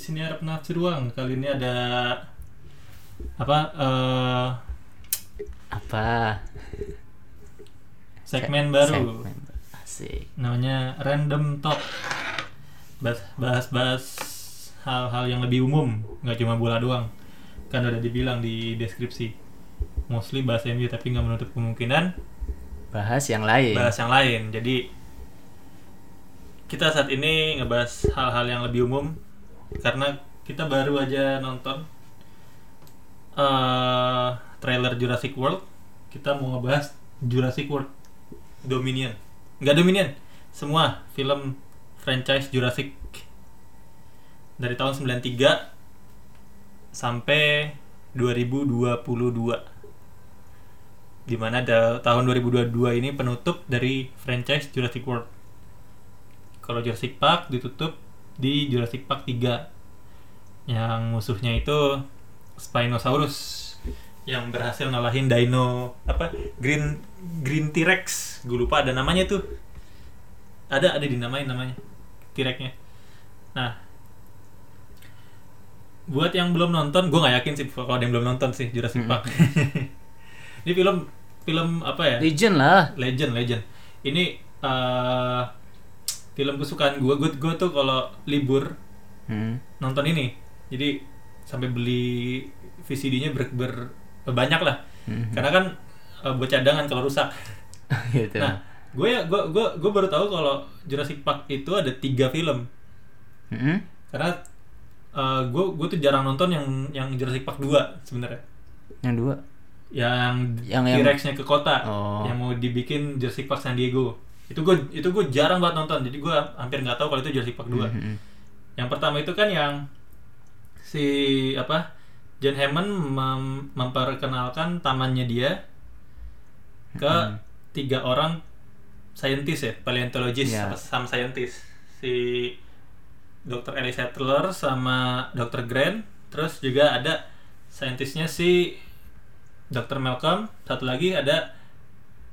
sini ada penafsir uang. Kali ini ada segmen baru. Segmen. Asik. Namanya Random Talk. Bahas hal-hal yang lebih umum, nggak cuma bola doang. Kan udah dibilang di deskripsi. Mostly bahas MU tapi nggak menutup kemungkinan bahas yang lain. Jadi kita saat ini ngebahas hal-hal yang lebih umum karena kita baru aja nonton trailer Jurassic World. Kita mau ngebahas Jurassic World Dominion. Semua film franchise Jurassic dari tahun 93 sampai 2022. Di mana tahun 2022 ini penutup dari franchise Jurassic World. Kalau Jurassic Park ditutup di Jurassic Park 3 yang musuhnya itu Spinosaurus yang berhasil ngalahin dino Green T-Rex. Gue lupa ada namanya tuh. Ada dinamain namanya T-Rex-nya. Nah, buat yang belum nonton, gue nggak yakin sih kalau ada yang belum nonton sih Jurassic Park. Ini film apa ya? Legend. Ini film kesukaan gue tuh kalau libur nonton ini, jadi sampai beli VCD-nya banyak lah, karena kan buat cadangan kalau rusak. Gitu. Nah, gue baru tahu kalau Jurassic Park itu ada 3 film, karena gue tuh jarang nonton yang Jurassic Park 2 sebenarnya. Yang 2? Yang T-Rex-nya ke kota, yang mau dibikin Jurassic Park San Diego. Itu gue jarang banget nonton, jadi gue hampir nggak tahu kalau itu Jurassic Park 2. Yang pertama itu kan yang si John Hammond memperkenalkan tamannya dia ke 3 orang saintis ya, paleontologis sama saintis, si Dr. Ellie Sattler sama Dr. Grant, terus juga ada saintisnya si Dr. Malcolm, satu lagi ada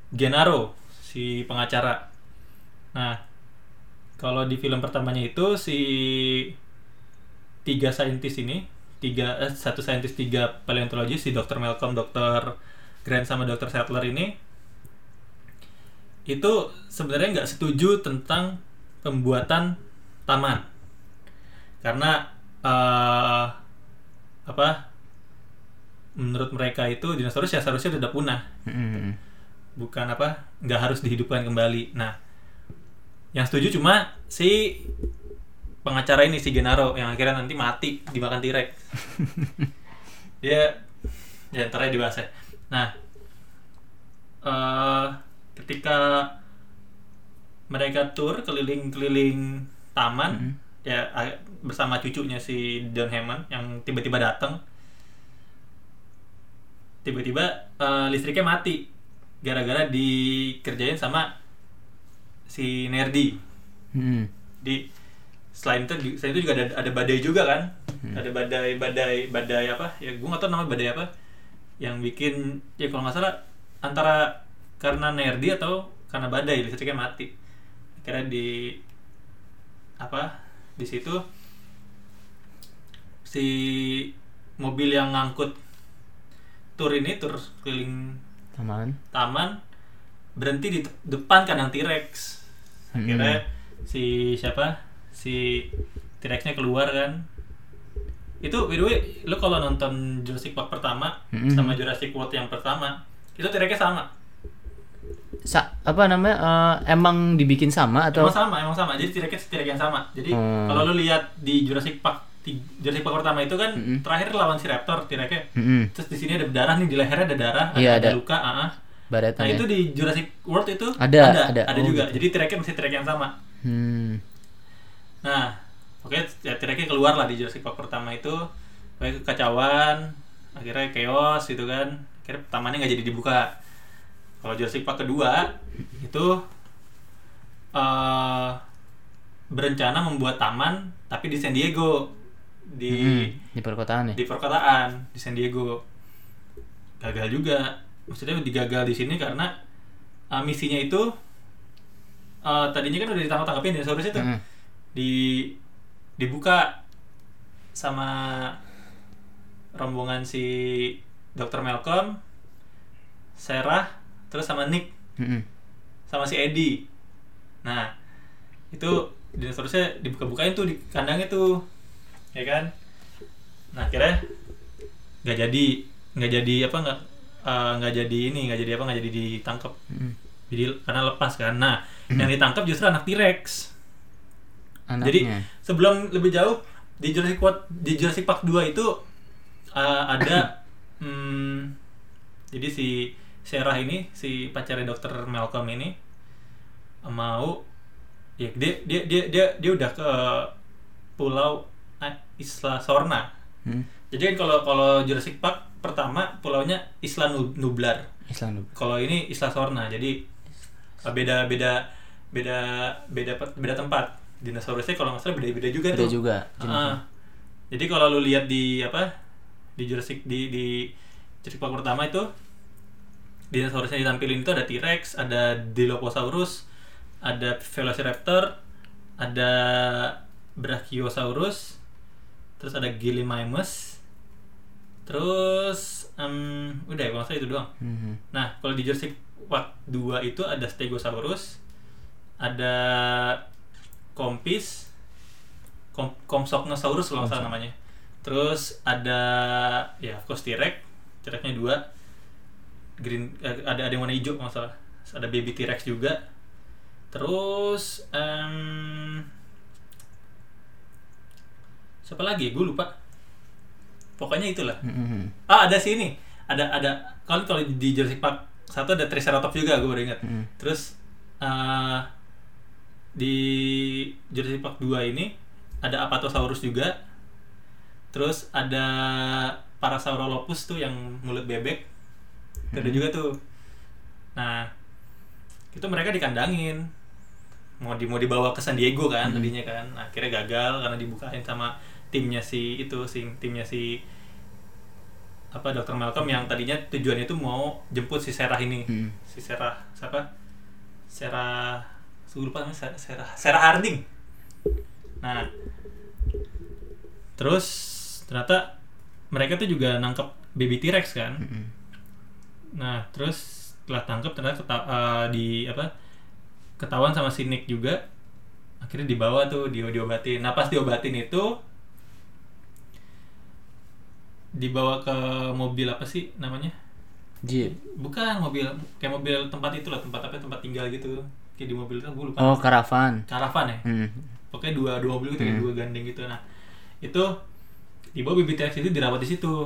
Genaro si pengacara. Nah, kalau di film pertamanya itu si 3 saintis ini, 1 saintis 3 paleontologis, si Dr. Malcolm, Dr. Grant sama Dr. Sattler ini itu sebenarnya nggak setuju tentang pembuatan taman karena menurut mereka itu dinosaurus ya seharusnya sudah punah. Bukan nggak harus dihidupkan kembali. Nah, yang setuju cuma si pengacara ini, si Genaro, yang akhirnya nanti mati dimakan T-Rex. Dia ntar aja dibahas ya. Nah, ketika mereka tur keliling-keliling taman, ya bersama cucunya si John Hammond yang tiba-tiba datang, listriknya mati gara-gara dikerjain sama si Nerdy. Di selain itu juga ada badai juga kan, ada badai apa ya, gue nggak tahu namanya badai apa yang bikin ya, kalau nggak salah antara karena Nerdy atau karena badai listriknya mati. Akhirnya di situ si mobil yang ngangkut tur keliling taman berhenti di depan kandang T-Rex. Akhirnya si T-Rex-nya keluar kan. Itu by the way, lo kalau nonton Jurassic Park pertama sama Jurassic World yang pertama itu T-Rex-nya sama. Emang dibikin sama atau? Emang sama. Jadi T-Rex yang sama. Jadi kalau lo lihat di Jurassic Park pertama itu kan terakhir lawan si Raptor T-Rex-nya. Terus di sini ada darah nih, di lehernya ada darah, ada luka, baretan. Nah, itu di Jurassic World itu ada juga. Gitu. Jadi T-Rex-nya masih T-Rex yang sama. Nah, ya, T-Rex-nya keluar lah di Jurassic Park pertama itu, kayak kekacauan, akhirnya chaos gitu kan. Akhirnya tamannya enggak jadi dibuka. Kalau Jurassic Park kedua itu berencana membuat taman tapi di San Diego, di perkotaan ya? Di perkotaan, di San Diego. Gagal juga. Maksudnya digagal di sini karena misinya itu tadinya kan udah ditangkap-tangkapin dinosaurus itu. Dibuka sama rombongan si Dr. Malcolm, Sarah, terus sama Nick, sama si Eddie. Nah, itu dinosaurusnya dibuka-bukain tuh di kandangnya tuh, ya kan? Nah, akhirnya nggak jadi ditangkap. Jadi karena lepas kan. Nah, yang ditangkap justru anak T-Rex. Anaknya. Jadi sebelum lebih jauh di Jurassic Park 2 itu ada jadi si Sarah ini, si pacarnya Dr. Malcolm ini mau ya dia udah ke pulau Isla Sorna. Jadi kan kalau Jurassic Park pertama pulaunya Isla Nublar. Kalau ini Isla Sorna, jadi beda tempat. Dinosaurusnya kalau nggak salah beda-beda juga tuh. Beda juga. Jadi kalau lu lihat di Jurassic Park pertama itu dinosaurusnya ditampilin itu ada T-Rex, ada Dilophosaurus, ada Velociraptor, ada Brachiosaurus, terus ada Gilimimus. Terus udah ya, kalau saya itu doang. Nah, kalau di Jurassic Park 2 itu ada Stegosaurus, ada Compsognosaurus kalau nggak salah namanya. Terus ada ya of course T-Rex, T-Rex-nya 2. Ada yang warna hijau kalau nggak salah. Terus ada baby T-Rex juga. Terus siapa lagi? Gue lupa. Pokoknya itulah. Ada sini. Ada kalau di Jurassic Park 1 ada Triceratops juga, gue baru ingat. Terus di Jurassic Park 2 ini ada Apatosaurus juga. Terus ada Parasaurolophus tuh yang mulut bebek. Ada juga tuh. Nah, itu mereka dikandangin. Mau dibawa ke San Diego kan tadinya kan. Akhirnya gagal karena dibukain sama timnya Dr. Malcolm yang tadinya tujuannya itu mau jemput si Sarah ini. Si Sarah siapa? Sarah, lupa namanya. Sarah Harding. Nah, terus ternyata mereka tuh juga nangkep baby T-Rex kan. Nah, terus setelah tangkap ternyata ketahuan sama si Nick juga. Akhirnya dibawa tuh diobatin. Nah, pas diobatin itu dibawa ke mobil apa sih namanya? Jeep. Bukan mobil, kayak mobil tempat itulah, tempat tinggal gitu. Kayak di mobil itu gue lupa. Oh, karavan. Karavan ya? Pokoknya dua mobil gitu, kayak dua gandeng gitu. Nah, itu dibawa baby T-Rex itu dirawat di situ.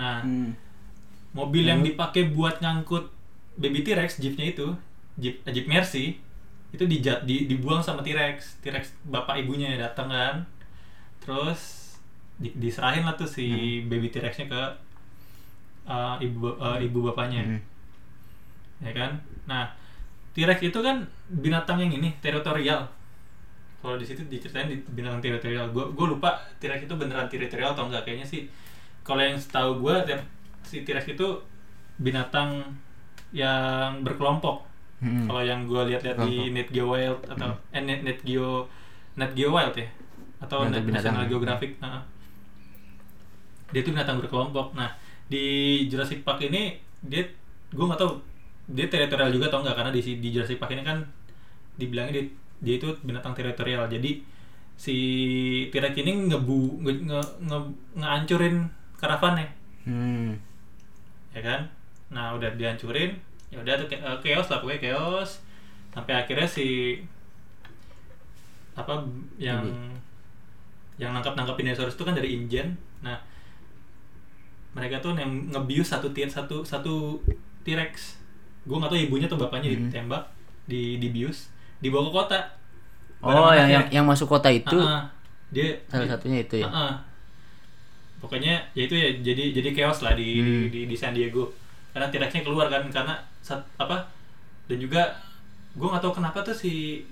Nah, mobil yang dipakai buat ngangkut baby T-Rex, jeepnya itu, Jeep Mercy, itu dibuang sama T-Rex. T-Rex bapak ibunya datang kan. Terus diserahin lah tuh si baby T-Rex-nya ke ibu bapaknya, ya kan? Nah, T-Rex itu kan binatang yang ini teritorial. Kalau di situ diceritain binatang teritorial. Gue lupa T-Rex itu beneran teritorial atau enggak, kayaknya sih. Kalau yang setahu gue si T-Rex itu binatang yang berkelompok. Kalau yang gue lihat-lihat di Net Geo Wild atau Net Geo Wild ya, atau National Geographic. Nah, dia tuh binatang berkelompok. Nah, di Jurassic Park ini gue nggak tahu dia teritorial juga atau nggak, karena di Jurassic Park ini kan dibilangnya dia itu binatang teritorial. Jadi si T-Rex ini ngehancurin karavannya, ya kan? Nah, udah dihancurin, ya udah tuh chaos lah, pokoknya chaos. Sampai akhirnya si yang nangkap-nangkapin dinosaurus itu kan dari InGen. Nah, mereka tuh yang ngebius satu T-Rex. Gue nggak tahu ibunya atau bapaknya ditembak, dibius, dibawa ke kota. Oh, yang masuk kota itu. Dia salah satunya itu ya. Pokoknya ya itu ya, jadi chaos lah di San Diego. Karena T-Rex-nya keluar kan, karena dan juga gue nggak tahu kenapa tuh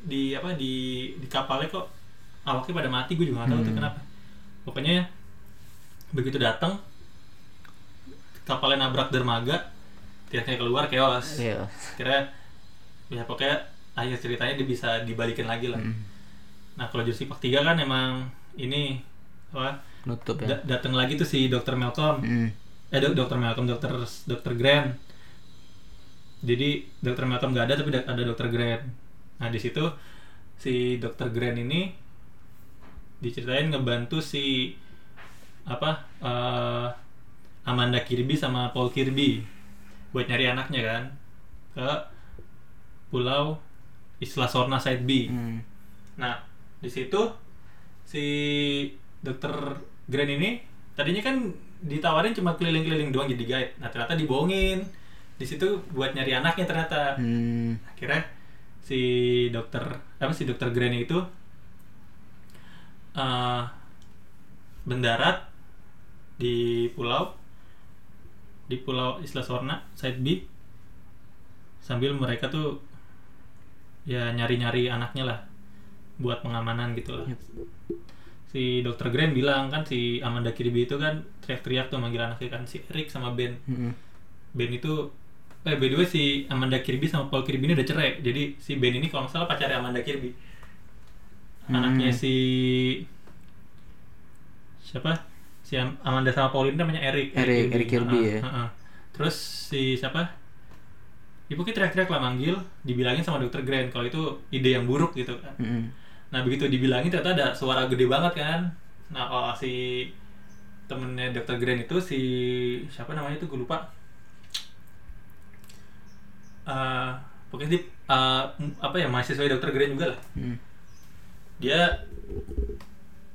di kapalnya kok awaknya pada mati. Gue juga nggak tahu tuh kenapa. Pokoknya begitu datang kapalnya nabrak dermaga, T-Rex-nya keluar, chaos. Kira ya pokoknya akhir ceritanya dia bisa dibalikin lagi lah. Nah, kalau Jurassic Park 3 kan emang ini nutup ya. Datang lagi tuh si Dr. Malcolm. Dr. Grant. Jadi Dr. Malcolm nggak ada tapi ada Dr. Grant. Nah di situ si Dr. Grant ini diceritain ngebantu si Amanda Kirby sama Paul Kirby buat nyari anaknya kan ke pulau Isla Sorna Side B. Nah di situ si Dr. Grant ini tadinya kan ditawarin cuma keliling-keliling doang jadi guide. Nah ternyata dibohongin. Di situ buat nyari anaknya ternyata. Akhirnya si dokter Grant itu mendarat di pulau Isla Sorna Side B sambil mereka tuh ya nyari-nyari anaknya lah buat pengamanan gitu lah. Si Dr. Grant bilang kan si Amanda Kirby itu kan teriak-teriak tuh manggil anaknya kan si Eric sama Ben. Ben itu by the way si Amanda Kirby sama Paul Kirby ini udah cerai. Jadi si Ben ini kalau nggak salah pacarnya Amanda Kirby. Anaknya si Amanda sama Paul ini namanya Eric Kirby ya. Terus si siapa? Ibu kita teriak-teriak lah manggil, dibilangin sama Dr. Grant kalau itu ide yang buruk gitu kan. Nah begitu dibilangin ternyata ada suara gede banget kan. Nah kalau si temennya Dr. Grant itu si siapa namanya itu gue lupa. Pokoknya mahasiswa Dr. Grant juga lah. Dia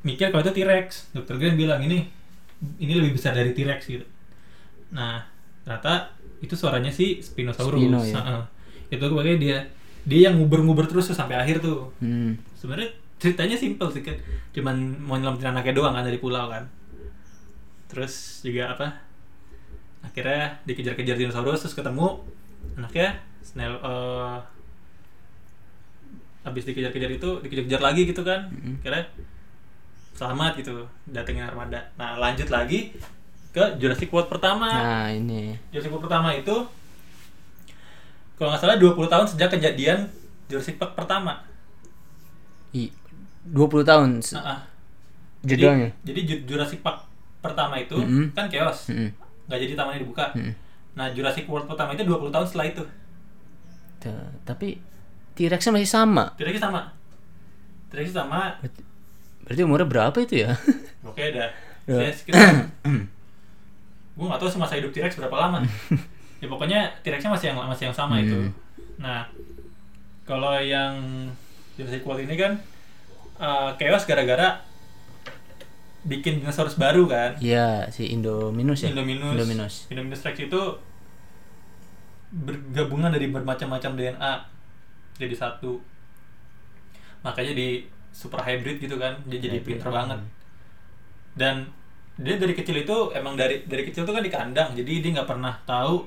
mikir kalau itu T-Rex. Dr. Grant bilang ini lebih besar dari T-Rex gitu. Nah ternyata itu suaranya si Spinosaurus. Ya? Itu pokoknya dia yang nguber-nguber terus tuh sampai akhir tuh. Sebenarnya ceritanya simpel sih kan, cuman mau nyelamatin anaknya doang kan dari pulau kan. Terus juga akhirnya dikejar-kejar dinosaurus terus ketemu anaknya. Abis dikejar-kejar lagi gitu kan, akhirnya selamat gitu, datengin armada. Nah lanjut lagi ke Jurassic World pertama. Nah ini Jurassic World pertama itu kalau nggak salah 20 tahun sejak kejadian Jurassic Park pertama. 20 tahun. Jadi Jurassic Park pertama itu kan chaos. Nggak jadi tamannya dibuka. Nah, Jurassic World pertama itu 20 tahun setelah itu. Tapi T-Rex-nya masih sama. T-Rex-nya sama. Berarti umurnya berapa itu ya? Oke dah. Saya sekitar gue nggak tahu semasa hidup T-Rex berapa lama. Ya pokoknya T-Rex-nya masih yang sama itu. Nah, kalau yang Jurassic World ini kan chaos gara-gara bikin dinosaurus baru kan? Iya, si Indominus ya. Indominus Rex itu bergabungan dari bermacam-macam DNA jadi satu. Makanya di super hybrid gitu kan, dia jadi pinter banget. Dan dia dari kecil itu emang dari kecil tuh kan di kandang, jadi dia nggak pernah tahu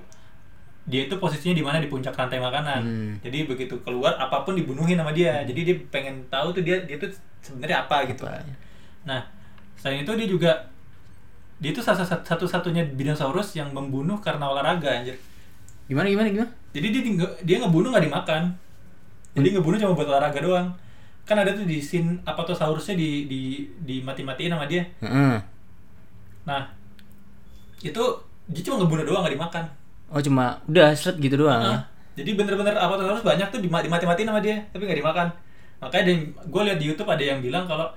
dia itu posisinya di mana di puncak rantai makanan. Jadi begitu keluar apapun dibunuhin sama dia. Jadi dia pengen tahu tuh dia tuh sebenarnya apa gitu. Nah, selain itu dia itu satu-satunya dinosaurus yang membunuh karena olahraga anjir. Gimana? Jadi dia ngebunuh nggak dimakan. Jadi ngebunuh cuma buat olahraga doang. Kan ada tuh di scene Apatosaurusnya dimati-matiin sama dia. Nah, itu dia cuma ngebunuh doang nggak dimakan. Oh cuma udah seret gitu doang. Jadi bener-bener Apatosaurus banyak tuh dimati-matiin sama dia tapi nggak dimakan. Makanya gue lihat di YouTube ada yang bilang kalau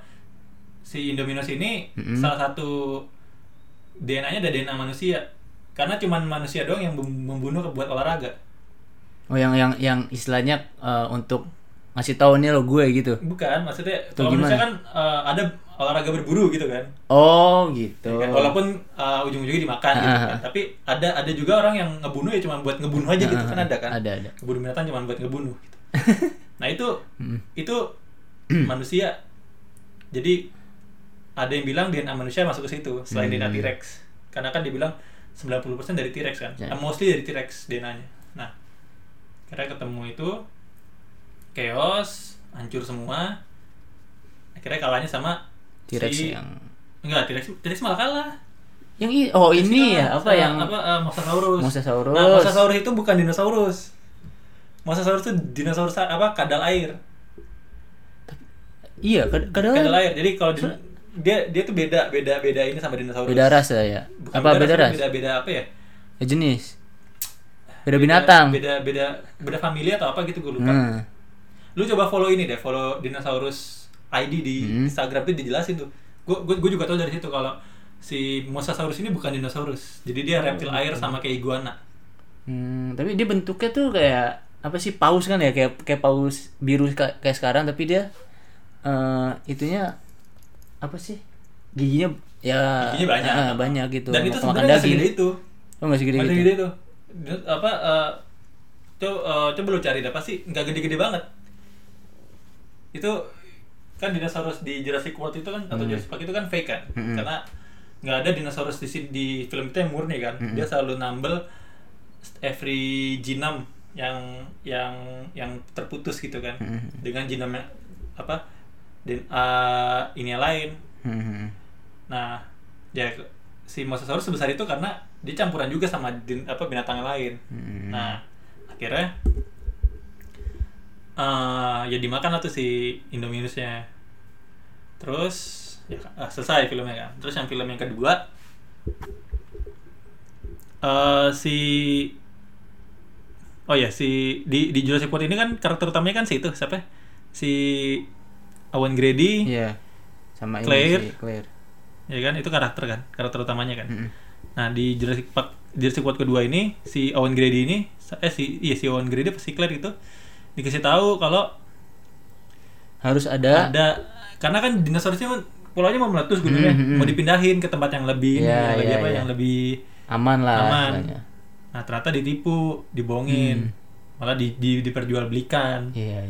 si Indominus ini salah satu DNA-nya ada DNA manusia karena cuma manusia doang yang membunuh buat olahraga. Oh yang istilahnya untuk ngasih tahu nih lo gue gitu. Bukan, maksudnya kalau manusia kan ada olahraga berburu gitu kan. Oh gitu. Ya kan? Walaupun ujung-ujungnya dimakan gitu kan. Tapi ada juga orang yang ngebunuh ya cuma buat ngebunuh aja gitu kan ada. Ada. Ngebunuh binatang cuma buat ngebunuh gitu. Nah itu manusia. Jadi ada yang bilang DNA manusia masuk ke situ selain DNA T-Rex. Karena kan dibilang 90% dari T-Rex kan. Yeah. Mostly dari T-Rex DNA-nya. Nah, akhirnya ketemu itu chaos, hancur semua. Akhirnya kalahnya sama T-Rex T-Rex malah kalah. Yang Mosasaurus. Mosasaurus. Nah, Mosasaurus itu bukan dinosaurus. Mosasaurus itu dinosaurus kadal air. Iya, kadal air. Jadi kalau dia tuh beda ini sama dinosaurus. Beda ras ya. Bukan apa beda ras? Beda apa ya? Jenis. Beda binatang. Beda famili atau apa gitu gue lupa. Lu coba follow ini deh, follow dinosaurus ID di Instagram tuh dijelasin tuh. Gue juga tahu dari situ kalau si Mosasaurus ini bukan dinosaurus. Jadi dia reptil air sama kayak iguana. Tapi dia bentuknya tuh kayak apa sih, paus kan ya, kayak paus biru kayak sekarang, tapi dia itunya apa sih? Giginya ya banyak gitu. Dan itu sebenarnya segede itu. Oh, enggak segede gitu. Segede tuh. Apa coba lu cari dah, pasti enggak gede-gede banget. Itu kan dinosaurus di Jurassic World itu kan atau Jurassic Park itu kan fake kan? Karena enggak ada dinosaurus di film itu yang murni kan. Dia selalu nambel every genome yang terputus gitu kan, dengan genome apa DNA ini lain. Nah, ya si Mosasaurus sebesar itu karena dia campuran juga sama binatang lain. Nah, akhirnya ya dimakan tuh si Indominusnya. Terus ya selesai filmnya kan. Terus yang film yang kedua di Jurassic World ini kan karakter utamanya kan si itu siapa? Si Owen Grady, yeah. Sama Claire, ini si Claire. Ya kan itu karakter utamanya kan. Nah, di Jurassic World kedua ini si Owen Grady ini si Owen Grady si Claire itu dikasih tahu kalau harus ada karena kan dinosaurusnya pulaunya mau meletus gunungnya, mau dipindahin ke tempat yang lebih yang lebih aman lah. Aman. Nah, ternyata ditipu, dibohongin, malah diperjualbelikan. Iya.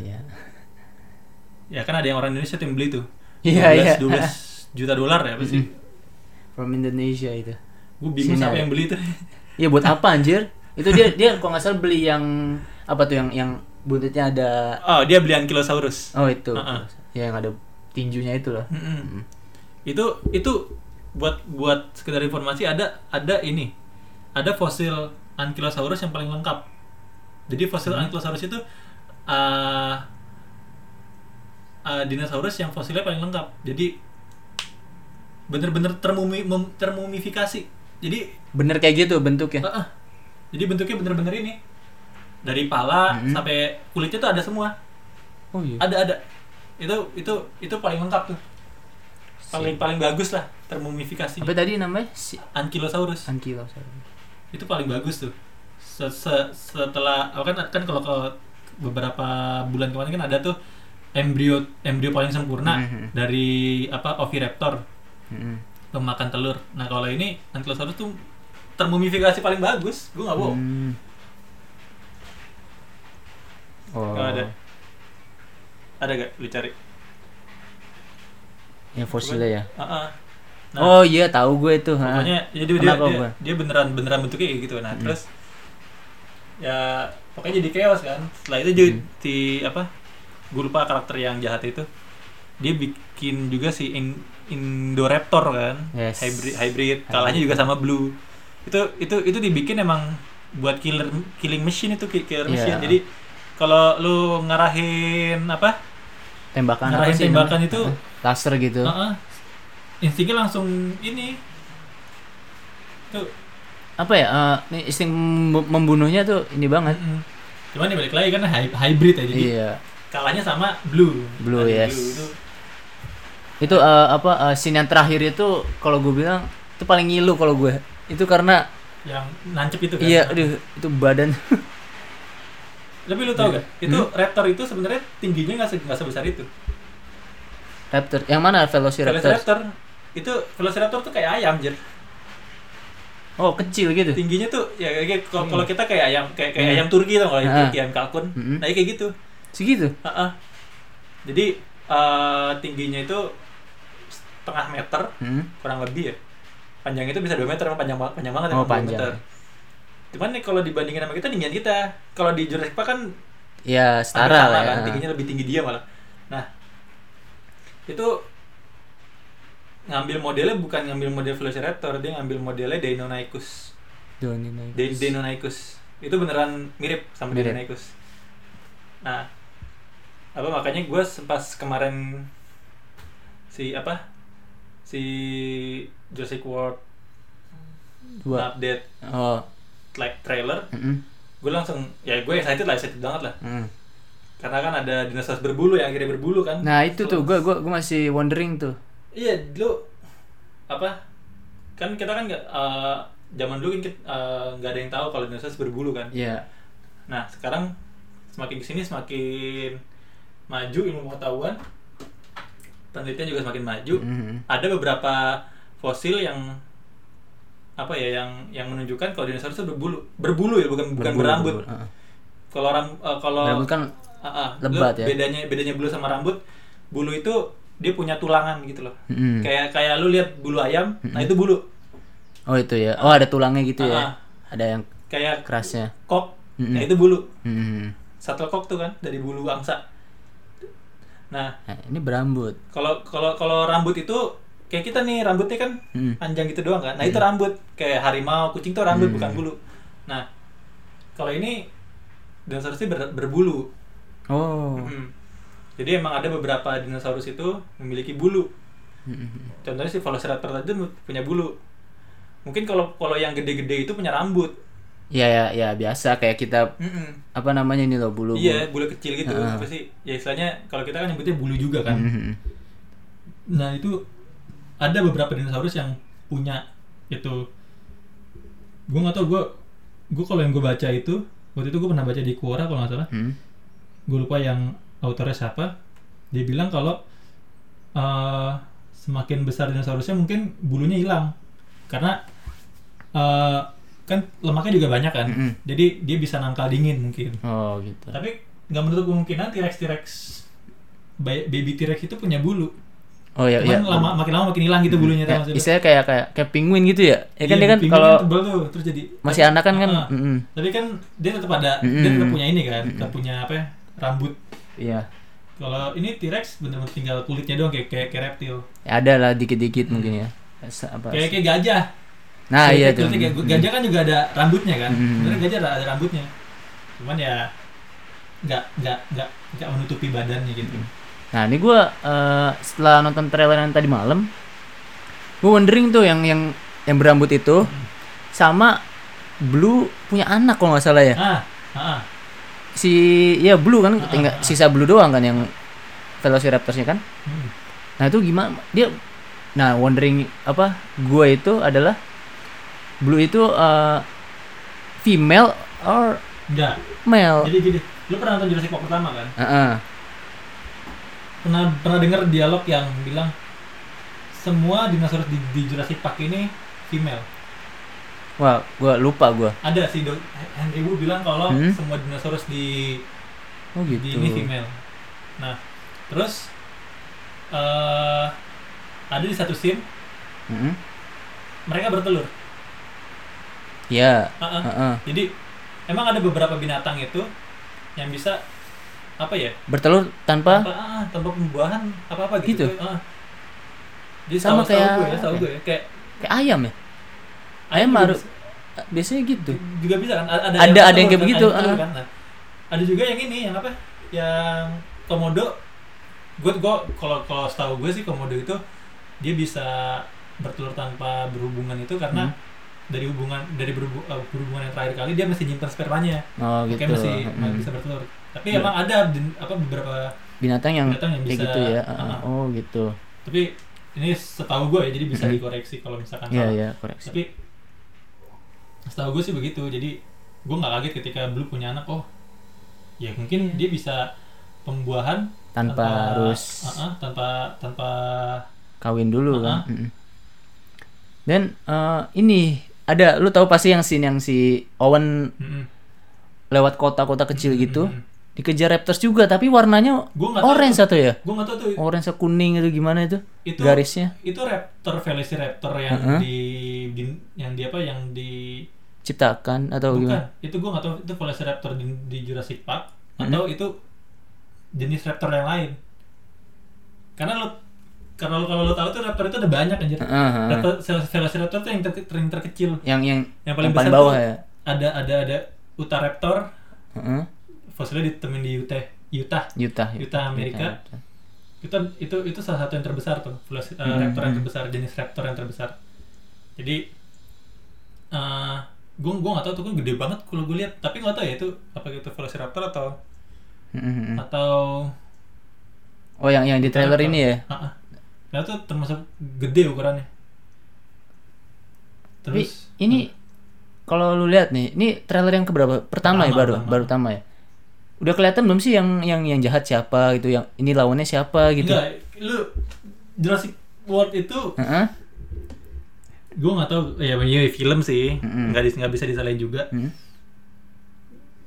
Ya kan ada yang orang Indonesia yang beli tuh. Iya. 12 juta dolar ya apa sih? From Indonesia itu. Gue bingung siapa yang beli tuh. Iya buat apa anjir? Itu dia kalau enggak salah beli yang apa tuh yang buntutnya ada. Oh, dia beli Ankylosaurus. Oh, itu. Ya yang ada tinjunya itu loh. Itu buat sekedar informasi ada ini. Ada fosil Ankylosaurus yang paling lengkap. Jadi fosil Ankylosaurus itu dinosaurus yang fosilnya paling lengkap. Jadi bener-bener termumifikasi. Jadi bener kayak gitu bentuknya. Jadi bentuknya bener-bener ini. Dari pala sampai kulitnya tuh ada semua. Oh iya. Ada. Itu paling lengkap tuh. Paling bagus lah termumifikasinya. Apa tadi namanya? Ankylosaurus. Itu paling bagus tuh. Setelah kan kalau beberapa bulan kemarin kan ada tuh embrio paling sempurna dari oviraptor. Pemakan telur. Nah, kalau ini Ankylosaurus tuh termumifikasi paling bagus. Gua enggak bohong. Oh. Ada enggak lu cari? Yang fosilnya ya. Nah, oh iya tahu gue itu. Pokoknya ya dia beneran bentuknya kayak gitu. Nah, terus ya pokoknya jadi chaos kan. Setelah itu di gue lupa karakter yang jahat itu. Dia bikin juga si Indoraptor kan. Yes. Hybrid. Kalahnya juga sama Blue. Itu dibikin emang buat killing machine itu machine. Jadi kalau lu ngarahin tembakan itu laser gitu. Instingnya langsung ini tuh apa ya insting membunuhnya tuh ini banget. Cuman balik lagi kan hybrid ya, jadi kalahnya sama blue. Yes. Blue itu scene yang terakhir itu kalau gue bilang itu paling ngilu kalau gue itu karena yang nancep itu kan. Iya, aduh, itu badan. Tapi lu tau gak itu raptor itu sebenarnya tingginya nggak sebesar itu. Raptor yang mana? Velociraptor. Itu Velociraptor tuh kayak ayam, anjir. Oh, kecil gitu. Tingginya tuh ya kayak kalau kita kayak ayam, kayak ayam Turki tuh kalau itu ayam kalkun. Nah, kayak gitu. Segitu? Jadi tingginya itu 0.5 meter, kurang lebih ya. Panjangnya itu bisa 2 meter, panjang banget. Oh, panjang. Cuman nih kalau dibandingin sama kita, tinggian kita. Kalau di Jurassic Park kan ya setara lah kan, tingginya lebih tinggi dia malah. Nah, itu bukan ngambil model Velociraptor, dia ngambil modelnya Deinonychus. Itu beneran mirip sama Deinonychus. Nah, makanya gue pas kemarin si si Jurassic World update trailer, gue langsung ya gue excited banget lah, karena kan ada dinosaurus berbulu yang akhirnya berbulu kan. Nah itu tuh gue masih wondering tuh. Iya dulu apa kan kita kan nggak zaman dulu kan nggak ada yang tahu kalau dinosaurus berbulu kan. Iya. Yeah. Nah sekarang semakin kesini semakin maju ilmu pengetahuan, penelitian juga semakin maju. Ada beberapa fosil yang apa ya yang menunjukkan kalau dinosaurus itu berbulu ya bukan berambut. Kalau orang kalau rambut kan lebat ya. Bedanya bulu sama rambut. Bulu itu dia punya tulangan gitu loh. Kayak lu lihat bulu ayam, nah itu bulu. Oh itu ya. Oh ada tulangnya gitu ya. Ada yang kayak kerasnya. Kok. Nah itu bulu. Satel kok tuh kan dari bulu angsa. Nah ini berambut. Kalau rambut itu kayak kita nih rambutnya kan panjang gitu doang kan. Nah itu rambut. Kayak harimau, kucing tuh rambut bukan bulu. Nah kalau ini dinosaurusnya berbulu. Oh. Jadi emang ada beberapa dinosaurus itu memiliki bulu. Contohnya si Velociraptor tadi punya bulu. Mungkin kalau yang gede-gede itu punya rambut. Ya biasa kayak kita apa namanya ini loh bulu. Iya bulu kecil gitu. Apa sih? Ya istilahnya kalau kita kan nyebutnya bulu juga kan. Nah itu ada beberapa dinosaurus yang punya itu. Gue nggak tau, gue kalau yang gue baca itu waktu itu gue pernah baca di Quora kalau nggak salah. Gue lupa yang autornya siapa. Dia bilang kalau semakin besar dinosaurusnya mungkin bulunya hilang karena kan lemaknya juga banyak kan. Jadi dia bisa nangkal dingin mungkin. Oh gitu. Tapi nggak menutup kemungkinan T-Rex baby T-Rex itu punya bulu. Oh iya, cuman iya. Makin lama makin hilang gitu bulunya. Istilahnya kayak penguin gitu ya. Ya kan iya, dia kan kalau tebal tuh terus jadi masih anak kan. Tapi kan dia tetap ada, dia tetap punya ini kan, tetap punya apa ya? Rambut. Iya. Kalau ini T-Rex benar-benar tinggal kulitnya doang kayak reptil. Ya ada lah dikit-dikit mungkin ya. Kayak gajah. Nah, iya tuh. Gajah kan juga ada rambutnya kan. Sebenarnya gajah ada rambutnya. Cuman ya enggak menutupi badannya gitu. Nah ini gue setelah nonton trailer yang tadi malam, gue wondering tuh yang berambut itu sama Blue punya anak kalau nggak salah ya. Si ya Blue kan tinggal sisa Blue doang kan yang Velociraptorsnya kan. Nah itu gimana dia? Nah wondering apa? Gue itu adalah Blue itu female or enggak male? Jadi gini, lu pernah nonton Jurassic World pertama kan? Pernah dengar dialog yang bilang semua dinosaurus di Jurassic Park ini female. Wah, gue lupa. Ada si Henry Wu bilang kalau semua dinosaurus gitu. Di ini female. Nah, terus ada di satu scene mereka bertelur. Ya. Yeah. Jadi emang ada beberapa binatang itu yang bisa apa ya? Bertelur tanpa pembuahan apa-apa gitu. Jadi sama kayak gue ya. Kayak ayam ya. Ayam harus biasanya gitu. Juga bisa kan ada yang kayak begitu. Kan? Nah, ada juga yang ini yang apa? Yang komodo. Gue kalau setahu gue sih komodo itu dia bisa bertelur tanpa berhubungan itu karena dari berhubungan yang terakhir kali dia masih nyimpen spermanya. Oh gitu. Kayak masih bisa bertelur. Tapi emang ada beberapa binatang yang bisa gitu ya. Oh gitu. Tapi ini setahu gue ya, jadi bisa dikoreksi kalau misalkan salah. Iya, koreksi. Tapi setahu gue sih begitu. Jadi gue nggak kaget ketika Blue punya anak. Oh, ya mungkin dia bisa pembuahan tanpa harus tanpa kawin dulu kan. Dan ini ada, lu tahu pasti yang scene yang si Owen lewat kota-kota kecil gitu. Dikejar raptors juga, tapi warnanya orange satu ya? Gue nggak tahu tuh. Orange kuning itu gimana itu? Garisnya? Itu raptor Velociraptor yang diciptakan atau bukan, gimana? Itu gue nggak tahu itu Velociraptor di Jurassic Park atau itu jenis raptor yang lain. Karena kalau lo tahu tuh raptor itu ada banyak anjir. Velociraptor tuh yang terkecil. Yang paling besar bawah ya. Ada Utah Raptor. Fosilnya ditemuin di Utah Amerika. Itu salah satu yang terbesar tuh, raptor yang terbesar, jenis raptor yang terbesar. Jadi gue nggak tahu tuh, gue gede banget kalau gue lihat, tapi nggak tahu ya itu apa gitu Velociraptor atau oh yang di trailer ini ya. Nah itu termasuk gede ukurannya. Terus tapi ini kalau lu lihat nih, ini trailer yang keberapa? Pertama ya. Udah kelihatan belum sih yang jahat siapa gitu, yang ini lawannya siapa gitu? Enggak, lu Jurassic World itu gue nggak tahu ya, film sih nggak bisa disalahin juga.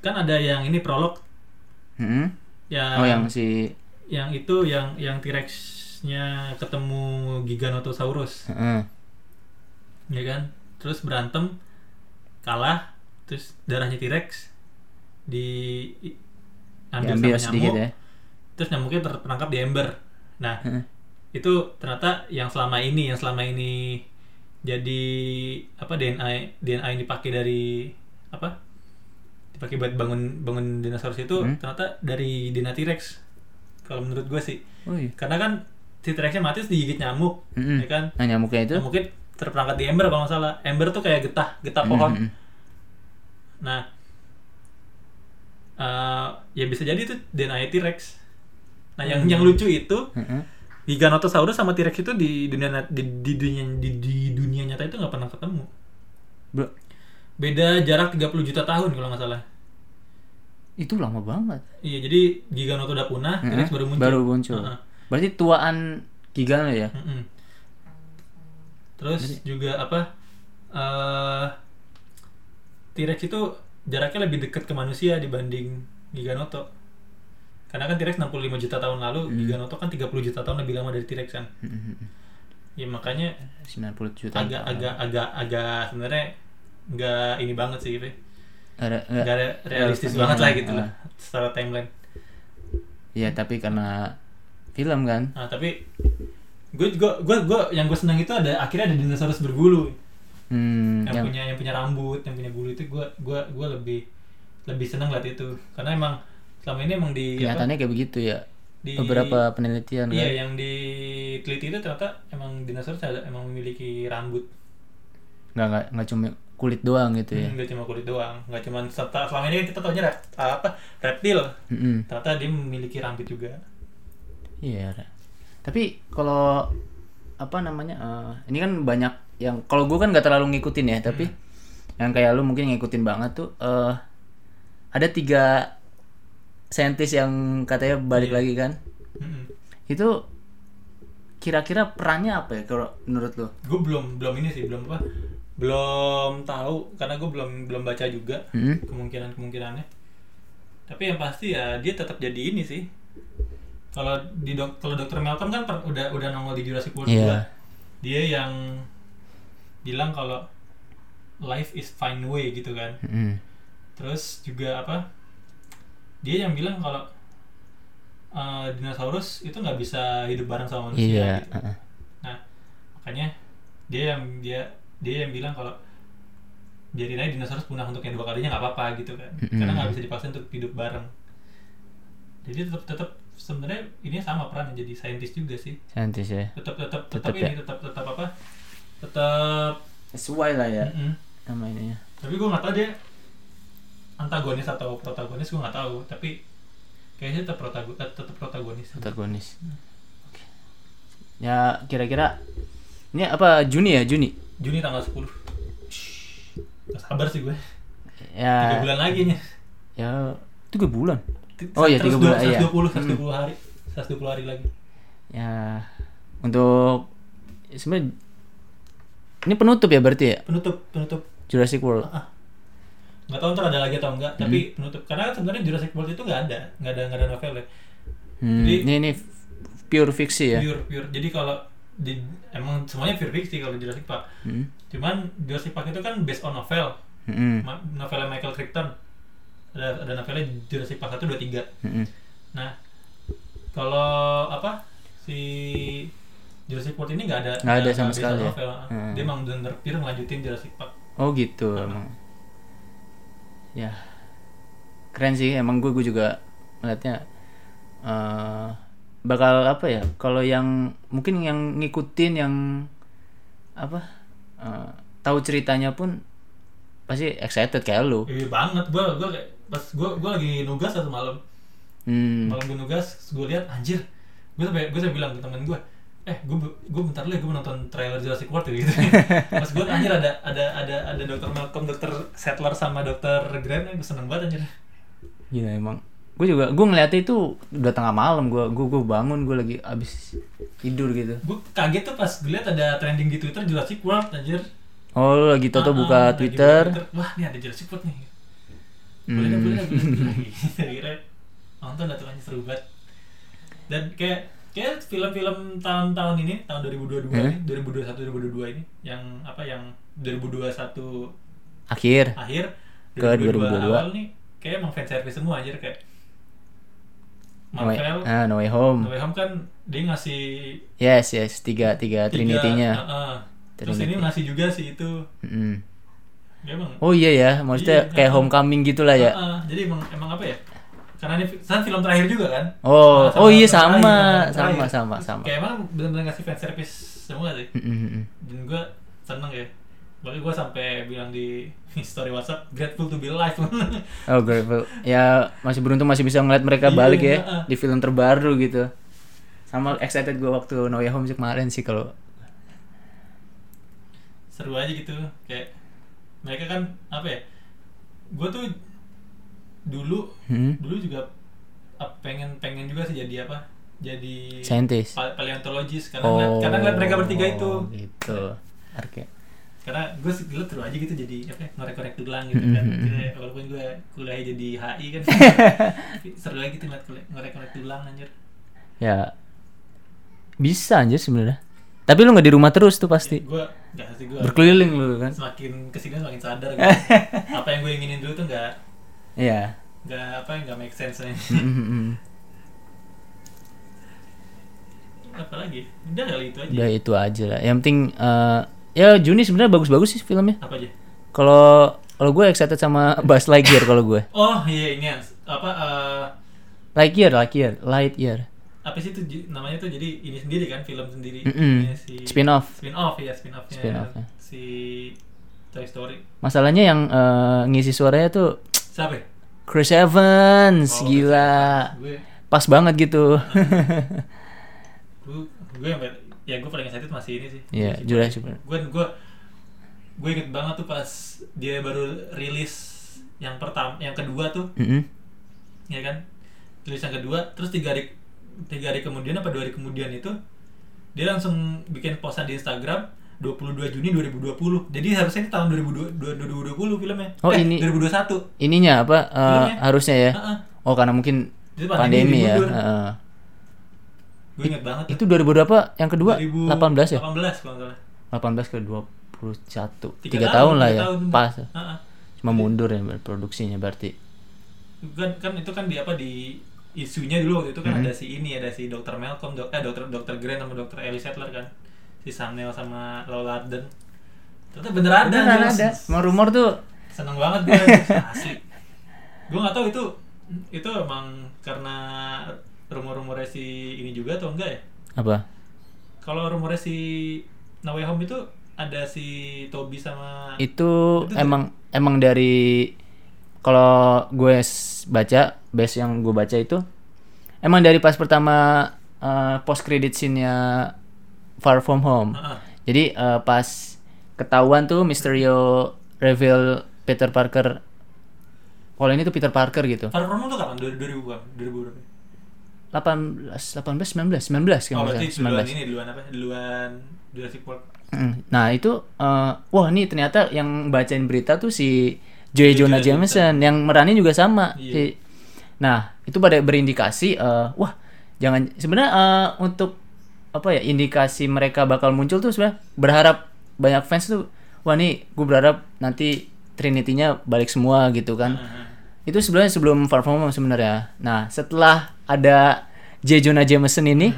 Kan ada yang ini prolog yang T-Rex-nya ketemu Giganotosaurus ya kan, terus berantem kalah, terus darahnya T-Rex diambil sama nyamuk, ya. Terus nyamuknya terperangkap di ember. Nah, itu ternyata yang selama ini jadi apa DNA yang dipakai dari apa? Dipakai buat bangun dinosaurus itu ternyata dari DNA T-Rex. Kalau menurut gue sih. Ui. Karena kan T-Rex-nya mati terus digigit nyamuk, ya kan? Nah, nyamuknya itu mungkin terperangkap di ember kalau nggak salah. Ember tuh kayak getah pohon. Nah, ya bisa jadi itu DNA T-Rex. Nah, yang lucu itu Giganotosaurus sama T-Rex itu di dunia nyata itu nggak pernah ketemu. Beda jarak 30 juta tahun kalau nggak salah. Itu lama banget. Iya, jadi Giganoto udah punah, T-Rex baru muncul. Berarti tuaan Gigano ya. Terus berarti juga T-Rex itu jaraknya lebih dekat ke manusia dibanding Giganoto. Karena kan T-Rex 65 juta tahun lalu, Giganoto kan 30 juta tahun lebih lama dari T-Rex kan. Ya makanya 90 juta agak sebenarnya enggak ini banget sih gitu. Enggak realistis banget lah gitu lah secara timeline. Iya, tapi karena film kan. Nah, tapi gue yang gue senang itu akhirnya ada dinosaurus berbulu. Yang punya rambut, yang punya bulu itu gue lebih seneng lihat itu, karena emang selama ini emang kelihatannya kayak begitu ya di beberapa penelitian. Iya, kan? Yang diteliti itu ternyata emang dinosaurus emang memiliki rambut. Nggak cuma kulit doang gitu ya. Nggak cuma kulit doang, nggak cuma selama ini kita taunya reptil, ternyata dia memiliki rambut juga. Iya. Tapi kalau ini kan banyak yang kalau gue kan nggak terlalu ngikutin ya, tapi yang kayak lu mungkin ngikutin banget tuh ada 3 saintis yang katanya balik lagi kan. Itu kira-kira perannya apa ya kalau menurut lu? Gue belum tahu karena gue belum baca juga kemungkinannya. Tapi yang pasti ya dia tetap jadi ini sih. Kalau Dr. Malcolm kan udah nongol di Jurassic World juga. Dia yang bilang kalau life is find way gitu kan. Terus juga dia yang bilang kalau dinosaurus itu nggak bisa hidup bareng sama manusia gitu. Nah makanya dia yang bilang kalau biarin aja dinosaurus punah untuk yang 2 kalinya nggak apa-apa gitu kan, karena nggak bisa dipaksa untuk hidup bareng. Jadi tetap sebenarnya ini sama peran, jadi saintis juga sih. Saintis ya. Tetap sesuai lah ya sama ininya. Tapi gue nggak tahu dia antagonis atau protagonis, gue nggak tahu, tapi kayaknya tetap protagonis. Protagonis. Oke. Ya kira-kira ini Juni? Juni tanggal 10. Gak sabar sih gue. Ya. 3 bulan lagi nih. Ya 3 bulan. Oh iya 3 bulan. 120 hari lagi. Ya untuk sebenarnya ini penutup ya berarti ya? Penutup Jurassic World. Nggak tahu ntar ada lagi atau enggak, tapi penutup. Karena kan sebenarnya Jurassic World itu nggak ada novelnya. Jadi ini pure fiksi ya. Pure. Jadi kalau emang semuanya pure fiksi kalau Jurassic Park. Cuman Jurassic Park itu kan based on novel. Novelnya Michael Crichton. Ada novelnya Jurassic Park 1, 2, 3. Nah, kalau si Jurassic World ini nggak ada sama sekali ya? Dia emang bener-bener pure ngelanjutin Jurassic Park. Oh gitu emang. Ya keren sih, emang gue juga melihatnya bakal apa ya, kalau yang mungkin yang ngikutin, yang apa tahu ceritanya pun pasti excited kayak lu. Iya banget, gua kayak pas gua lagi nugas satu malam. Malam gua nugas, gua lihat anjir. Gua sampe bilang ke temen gua, gue bentar dulu ya, gue nonton trailer Jurassic World gitu. Pas gue anjir ada Dr. Malcolm, Dr. Sattler sama Dr. Grant, gue seneng banget anjir. Iya emang. Gue ngeliatnya itu udah tengah malam, gue bangun, gue lagi abis tidur gitu. Gue kaget tuh pas gue liat ada trending di Twitter Jurassic World anjir. Oh lu lagi toto buka Twitter. Wah ini ada Jurassic World nih. Boleh kira nonton lah tuh anjir, seru banget. Dan kayak film-film tahun-tahun ini, tahun 2022 ini, 2021-2022 ini, yang apa, yang 2021 akhir ke 2022 awal nih, kayak emang fan service semua anjir, kayak Marvel, No Way Home. No Way Home kan dia ngasih yes, tiga Trinity-nya. Terus Trinity. Ini ngasih juga sih itu. Ya, emang, oh iya ya, maksudnya iya, kayak Homecoming gitulah ya. Jadi emang apa ya? Karena ini film terakhir juga kan? Oh iya sama. Kayak emang benar-benar ngasih fan service semua sih. Dan gue seneng ya. Bahkan gue sampai bilang di story WhatsApp, grateful to be alive. Oh grateful. Ya masih beruntung masih bisa ngeliat mereka balik ya di film terbaru gitu. Sama excited gue waktu No Way Home kemarin sih, kalau seru aja gitu. Kayak mereka kan apa ya? Gue tuh dulu juga pengen juga sih jadi apa? Jadi saintis, paleontologis, karena ngeliat mereka bertiga itu. Gitu. Oke. Karena gue segitu terus aja gitu, jadi apa ya, ngorek-ngorek tulang gitu kan. Walaupun gue kuliah jadi HI kan. Seru lagi gitu ngeliat ngorek-ngorek tulang anjir. Ya. Bisa anjir sebenarnya. Tapi lu enggak di rumah terus tuh pasti. Ya, gue enggak sih, gue berkeliling dulu kan. Semakin kesini semakin sadar gitu. Apa yang gue inginin dulu tuh nggak make sense nih. Apa lagi? Udah kali itu aja. Udah itu aja lah. Yang penting ya Juni sebenarnya bagus-bagus sih filmnya. Apa aja? Kalau gue excited sama Buzz Lightyear kalau gue. Oh iya ini apa? Lightyear. Apa sih itu namanya tuh? Jadi ini sendiri kan, film sendiri. Si spin-off-nya. Si Toy Story. Masalahnya yang ngisi suaranya tuh siapa? Chris Evans, gila. Gue pas banget gitu. Gue paling excited masih ini sih. Iya, Jurassic World. Gue inget banget tuh pas dia baru rilis yang pertama, yang kedua tuh. Iya kan? Rilis yang kedua, terus 3 hari kemudian apa 2 hari kemudian itu dia langsung bikin postan di Instagram. 22 Juni 2020. Jadi harusnya ini tahun 2020 filmnya. Oh, ini 2021. Ininya apa? Harusnya ya. Oh, karena mungkin pandemi ya. Gue ingat banget. Itu 2000 apa? Yang kedua? 2018 ya? 18 kalau enggak salah. 18 ke 21. 3 tahun lah ya. Pas. Cuma mundur ya produksinya berarti. Kan itu kan di apa, di isunya dulu waktu itu kan ada si Dr. Malcolm, Dr. Grant sama Dr. Ellie Sattler kan. Si Samuel sama Laura Dern. Ternyata beneran ada. Mau rumor tuh seneng banget gue. Asli. Gue enggak tahu itu emang karena rumor-rumornya si ini juga atau enggak ya? Apa? Kalau rumornya si No Way Home itu ada si Toby sama itu emang dari, kalau gue baca, base yang gue baca itu emang dari pas pertama post credit scene-nya Far From Home. Jadi pas ketahuan tuh Mysterio reveal Peter Parker. Kalau ini tuh Peter Parker gitu. Far From Home tuh kapan? 2018, 19 kan. Oh, berarti 19. Duluan ini, duluan Jurassic World. Nah, itu wah, ini ternyata yang bacain berita tuh si Joey Jonah Jameson yang meranin juga sama. Yeah. Nah, itu pada berindikasi wah, jangan sebenarnya untuk apa ya, indikasi mereka bakal muncul tuh sebenarnya berharap banyak fans tuh, wah nih gue berharap nanti Trinity-nya balik semua gitu kan. Itu sebenarnya sebelum Far From Home sebenarnya. Nah, setelah ada J. Jonah Jameson ini,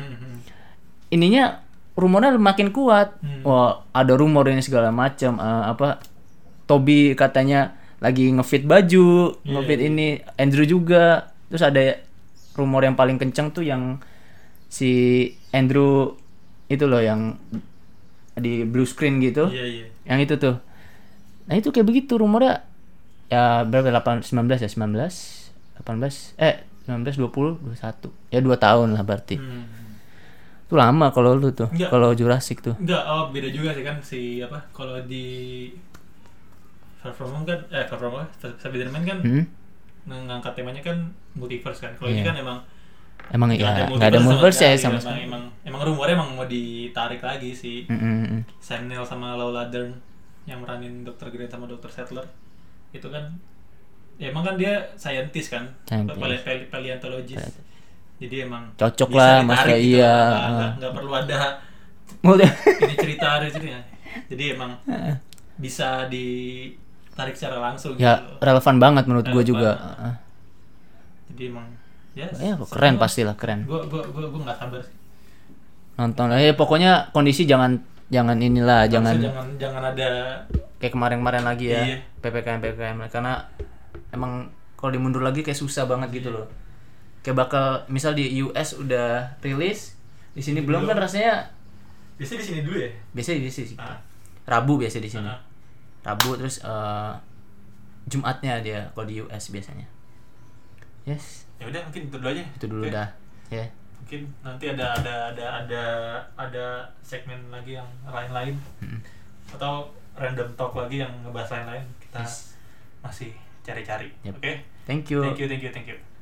ininya rumornya makin kuat. Wah, ada rumor ini segala macam, apa Toby katanya lagi ngefit baju, ngefit ini, Andrew juga. Terus ada rumor yang paling kenceng tuh yang si Andrew itu loh yang di blue screen gitu. Iya. Yang itu tuh. Nah itu kayak begitu rumornya. Ya berapa 19, 20, 21. Ya 2 tahun lah berarti. Itu lama kalau lu tuh. Kalau Jurassic tuh. Enggak, oh beda juga sih kan si apa? Kalau di Far From Home kan Far From Home, Spider-Man kan mengangkat temanya kan multiverse kan. Kalau ini kan emang enggak ada multiverse ya sama sekali. Emang rumornya emang mau ditarik lagi sih. Sam Neill sama Laura Dern yang meranin Dr. Grant sama Dr. Sattler. Itu kan ya emang kan dia scientist kan, paleontologis. Jadi emang cocok lah masalah gitu. Iya. Enggak perlu ada ini cerita. Jadi emang bisa ditarik secara langsung ya, gitu. Relevan banget menurut gue juga. Jadi emang ya keren pastilah, keren. Gue enggak sabar sih. Nonton aja pokoknya, kondisi jangan ada kayak kemarin-kemarin lagi ya. Iya. PPKM karena emang kalau dimundur lagi kayak susah banget gitu loh. Kayak bakal misal di US udah rilis, di sini belum kan rasanya. Biasanya di sini dulu ya? Biasanya di sini. Rabu biasa di sini. Rabu terus Jumatnya dia kalau di US biasanya. Yes. Ya udah mungkin itu dulu aja. Itu dulu dah. Ya. Yeah. Mungkin nanti ada segmen lagi yang lain-lain. Atau random talk lagi yang ngebahas lain-lain. Kita masih cari-cari. Yep. Oke. Okay? Thank you. Thank you.